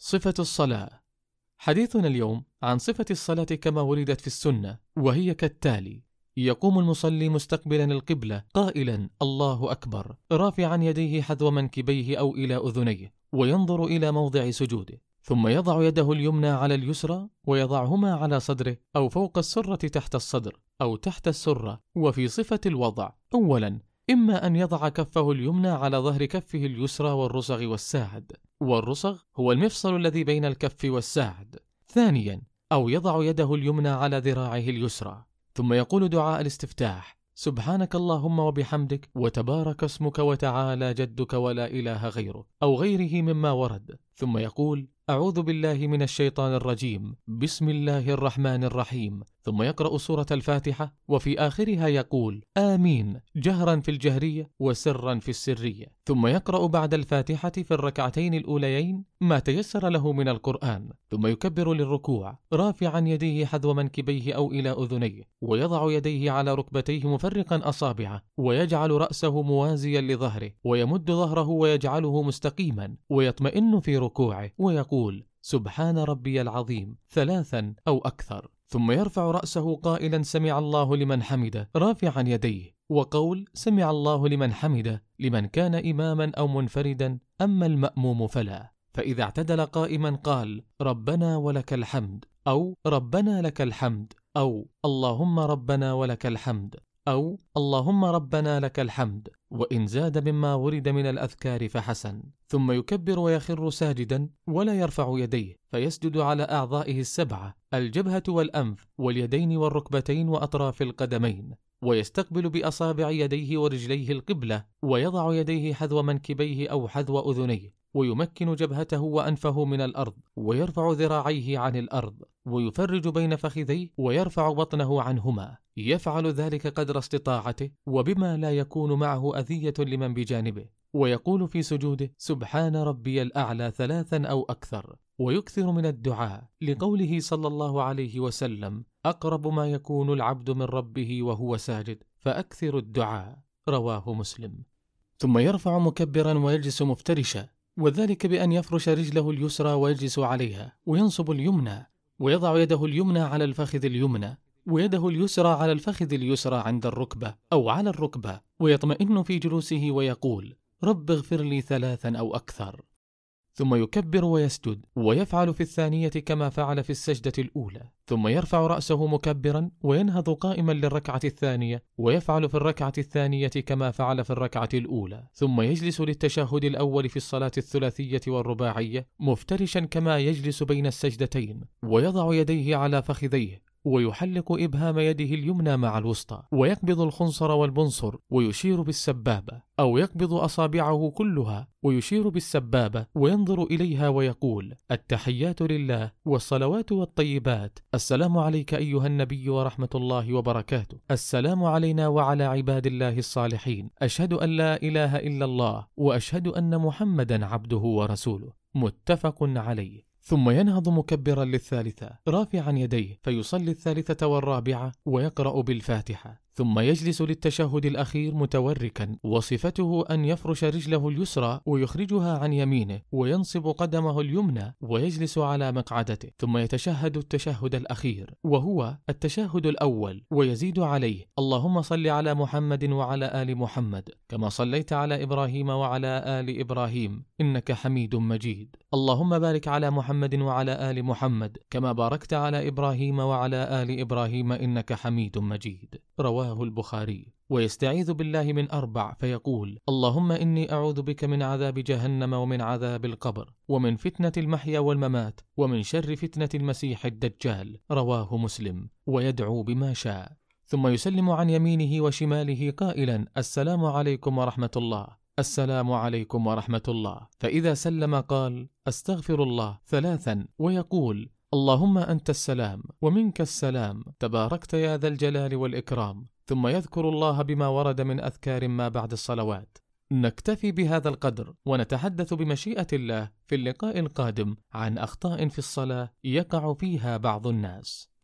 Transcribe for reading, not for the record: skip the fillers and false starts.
صفة الصلاة. حديثنا اليوم عن صفة الصلاة كما وردت في السنة، وهي كالتالي: يقوم المصلي مستقبلا القبلة قائلا الله أكبر، رافعا يديه حذو منكبيه أو إلى أذنيه، وينظر إلى موضع سجوده، ثم يضع يده اليمنى على اليسرى ويضعهما على صدره أو فوق السرة تحت الصدر أو تحت السرة. وفي صفة الوضع: أولا، إما أن يضع كفه اليمنى على ظهر كفه اليسرى والرصغ والساعد، والرصغ هو المفصل الذي بين الكف والساعد. ثانيا، أو يضع يده اليمنى على ذراعه اليسرى، ثم يقول دعاء الاستفتاح: سبحانك اللهم وبحمدك وتبارك اسمك وتعالى جدك ولا إله غيره، أو غيره مما ورد، ثم يقول: أعوذ بالله من الشيطان الرجيم، بسم الله الرحمن الرحيم، ثم يقرأ سورة الفاتحة، وفي آخرها يقول: آمين، جهرا في الجهرية وسرا في السرية، ثم يقرأ بعد الفاتحة في الركعتين الأوليين ما تيسر له من القرآن، ثم يكبر للركوع رافعا يديه حذو منكبيه أو إلى أذنيه، ويضع يديه على ركبتيه مفرقا أصابعه، ويجعل رأسه موازيا لظهره، ويمد ظهره ويجعله مستقيما، ويطمئن في ركوعه، ويقول: سبحان ربي العظيم، ثلاثا أو أكثر، ثم يرفع رأسه قائلا: سمع الله لمن حمده، رافعا يديه. وقول سمع الله لمن حمده لمن كان إماما أو منفردا، أما المأموم فلا. فإذا اعتدل قائما قال: ربنا ولك الحمد، أو ربنا لك الحمد، أو اللهم ربنا ولك الحمد، أو اللهم ربنا لك الحمد، وإن زاد مما ورد من الأذكار فحسن. ثم يكبر ويخر ساجدا ولا يرفع يديه، فيسجد على أعضائه السبعة: الجبهة والأنف واليدين والركبتين وأطراف القدمين، ويستقبل بأصابع يديه ورجليه القبلة، ويضع يديه حذو منكبيه أو حذو أذنيه، ويمكن جبهته وأنفه من الأرض، ويرفع ذراعيه عن الأرض، ويفرج بين فخذيه، ويرفع بطنه عنهما. يفعل ذلك قدر استطاعته وبما لا يكون معه أذية لمن بجانبه، ويقول في سجوده: سبحان ربي الأعلى، ثلاثا أو أكثر، ويكثر من الدعاء لقوله صلى الله عليه وسلم: أقرب ما يكون العبد من ربه وهو ساجد، فأكثر الدعاء. رواه مسلم. ثم يرفع مكبرا ويجلس مفترشا، وذلك بأن يفرش رجله اليسرى ويجلس عليها، وينصب اليمنى، ويضع يده اليمنى على الفخذ اليمنى، ويده اليسرى على الفخذ اليسرى عند الركبة أو على الركبة، ويطمئن في جلوسه ويقول: رب اغفر لي، ثلاثا أو أكثر. ثم يكبر ويسجد، ويفعل في الثانية كما فعل في السجدة الأولى، ثم يرفع رأسه مكبرا وينهض قائما للركعة الثانية، ويفعل في الركعة الثانية كما فعل في الركعة الأولى، ثم يجلس للتشهد الأول في الصلاة الثلاثية والرباعية مفترشا كما يجلس بين السجدتين، ويضع يديه على فخذيه، ويحلق إبهام يده اليمنى مع الوسطى، ويقبض الخنصر والبنصر ويشير بالسبابة، أو يقبض أصابعه كلها ويشير بالسبابة وينظر إليها ويقول: التحيات لله والصلوات والطيبات، السلام عليك أيها النبي ورحمة الله وبركاته، السلام علينا وعلى عباد الله الصالحين، أشهد أن لا إله إلا الله وأشهد أن محمدا عبده ورسوله. متفق عليه. ثم ينهض مكبرا للثالثة رافعا يديه، فيصلي الثالثة والرابعة ويقرأ بالفاتحة، ثم يجلس للتشهد الأخير متوركا، وصفته أن يفرش رجله اليسرى ويخرجها عن يمينه، وينصب قدمه اليمنى، ويجلس على مقعدته، ثم يتشهد التشهد الأخير وهو التشهد الأول، ويزيد عليه: اللهم صل على محمد وعلى آل محمد كما صليت على إبراهيم وعلى آل إبراهيم إنك حميد مجيد، اللهم بارك على محمد وعلى آل محمد كما باركت على إبراهيم وعلى آل إبراهيم إنك حميد مجيد. رواه البخاري. ويستعيذ بالله من 4 فيقول: اللهم إني أعوذ بك من عذاب جهنم ومن عذاب القبر ومن فتنة المحيا والممات ومن شر فتنة المسيح الدجال. رواه مسلم. ويدعو بما شاء. ثم يسلم عن يمينه وشماله قائلا: السلام عليكم ورحمة الله، السلام عليكم ورحمة الله. فإذا سلم قال: أستغفر الله، ثلاثا، ويقول: اللهم أنت السلام ومنك السلام، تباركت يا ذا الجلال والإكرام. ثم يذكر الله بما ورد من أذكار ما بعد الصلوات. نكتفي بهذا القدر، ونتحدث بمشيئة الله في اللقاء القادم عن أخطاء في الصلاة يقع فيها بعض الناس.